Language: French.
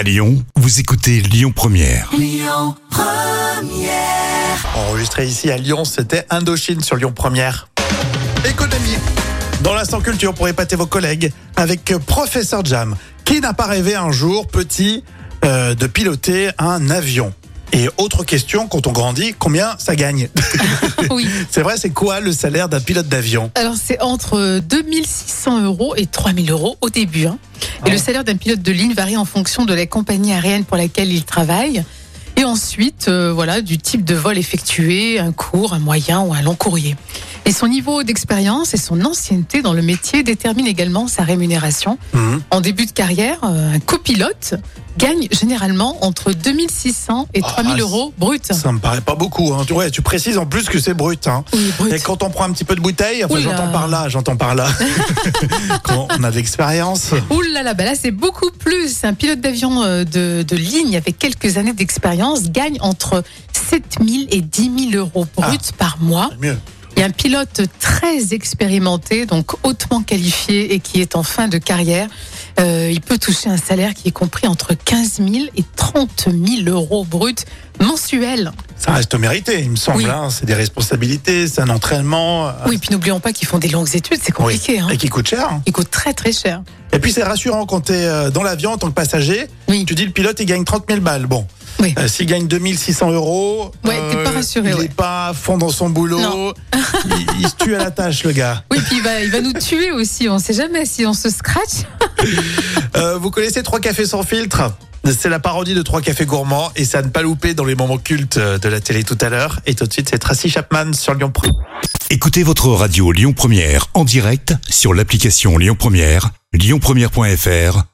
À Lyon, vous écoutez Lyon Première. Lyon Première. Enregistré ici à Lyon, c'était Indochine sur Lyon Première. Économie dans l'instant culture pour épater vos collègues avec Professeur Djam. Qui n'a pas rêvé un jour, petit, de piloter un avion ? Et autre question, quand on grandit, combien ça gagne ? Oui. C'est vrai, c'est quoi le salaire d'un pilote d'avion ? Alors, c'est entre 2 600 € et 3 000 € au début. Hein. Ah. Et le salaire d'un pilote de ligne varie en fonction de la compagnie aérienne pour laquelle il travaille. Et ensuite, du type de vol effectué, un court, un moyen ou un long courrier. Et son niveau d'expérience et son ancienneté dans le métier déterminent également sa rémunération. Mmh. En début de carrière, un copilote gagne généralement entre 2 600 € et 3 000 € brut. Ça me paraît pas beaucoup. Hein. Ouais, tu précises en plus que c'est brut, hein. Oui, brut. Et quand on prend un petit peu de bouteille, enfin, j'entends par là. Quand on a de l'expérience. Là, c'est beaucoup plus. Un pilote d'avion de ligne avec quelques années d'expérience gagne entre 7 000 € et 10 000 € brut par mois. C'est mieux. Et un pilote très expérimenté, donc hautement qualifié et qui est en fin de carrière, il peut toucher un salaire qui est compris entre 15 000 € et 30 000 € bruts mensuels. Ça reste mérité, il me semble. Oui. Hein, c'est des responsabilités, c'est un entraînement. Oui, et puis n'oublions pas qu'ils font des longues études, c'est compliqué. Oui. Hein. Et qui coûte cher. Hein. Ils coûtent très très cher. Et puis c'est rassurant quand tu es dans l'avion en tant que passager. Oui. Tu dis le pilote, il gagne 30 000 €. Bon. Oui. S'il gagne 2 600 €, t'es pas rassuré, il est pas à fond dans son boulot, il se tue à la tâche, le gars. Oui, puis il va nous tuer aussi, on sait jamais si on se scratch. Vous connaissez Trois Cafés sans filtre ? C'est la parodie de Trois Cafés Gourmands et c'est à ne pas louper dans les moments cultes de la télé tout à l'heure. Et tout de suite, c'est Tracy Chapman sur Lyon Première. Écoutez votre radio Lyon Première en direct sur l'application Lyon Première, lyonpremiere.fr.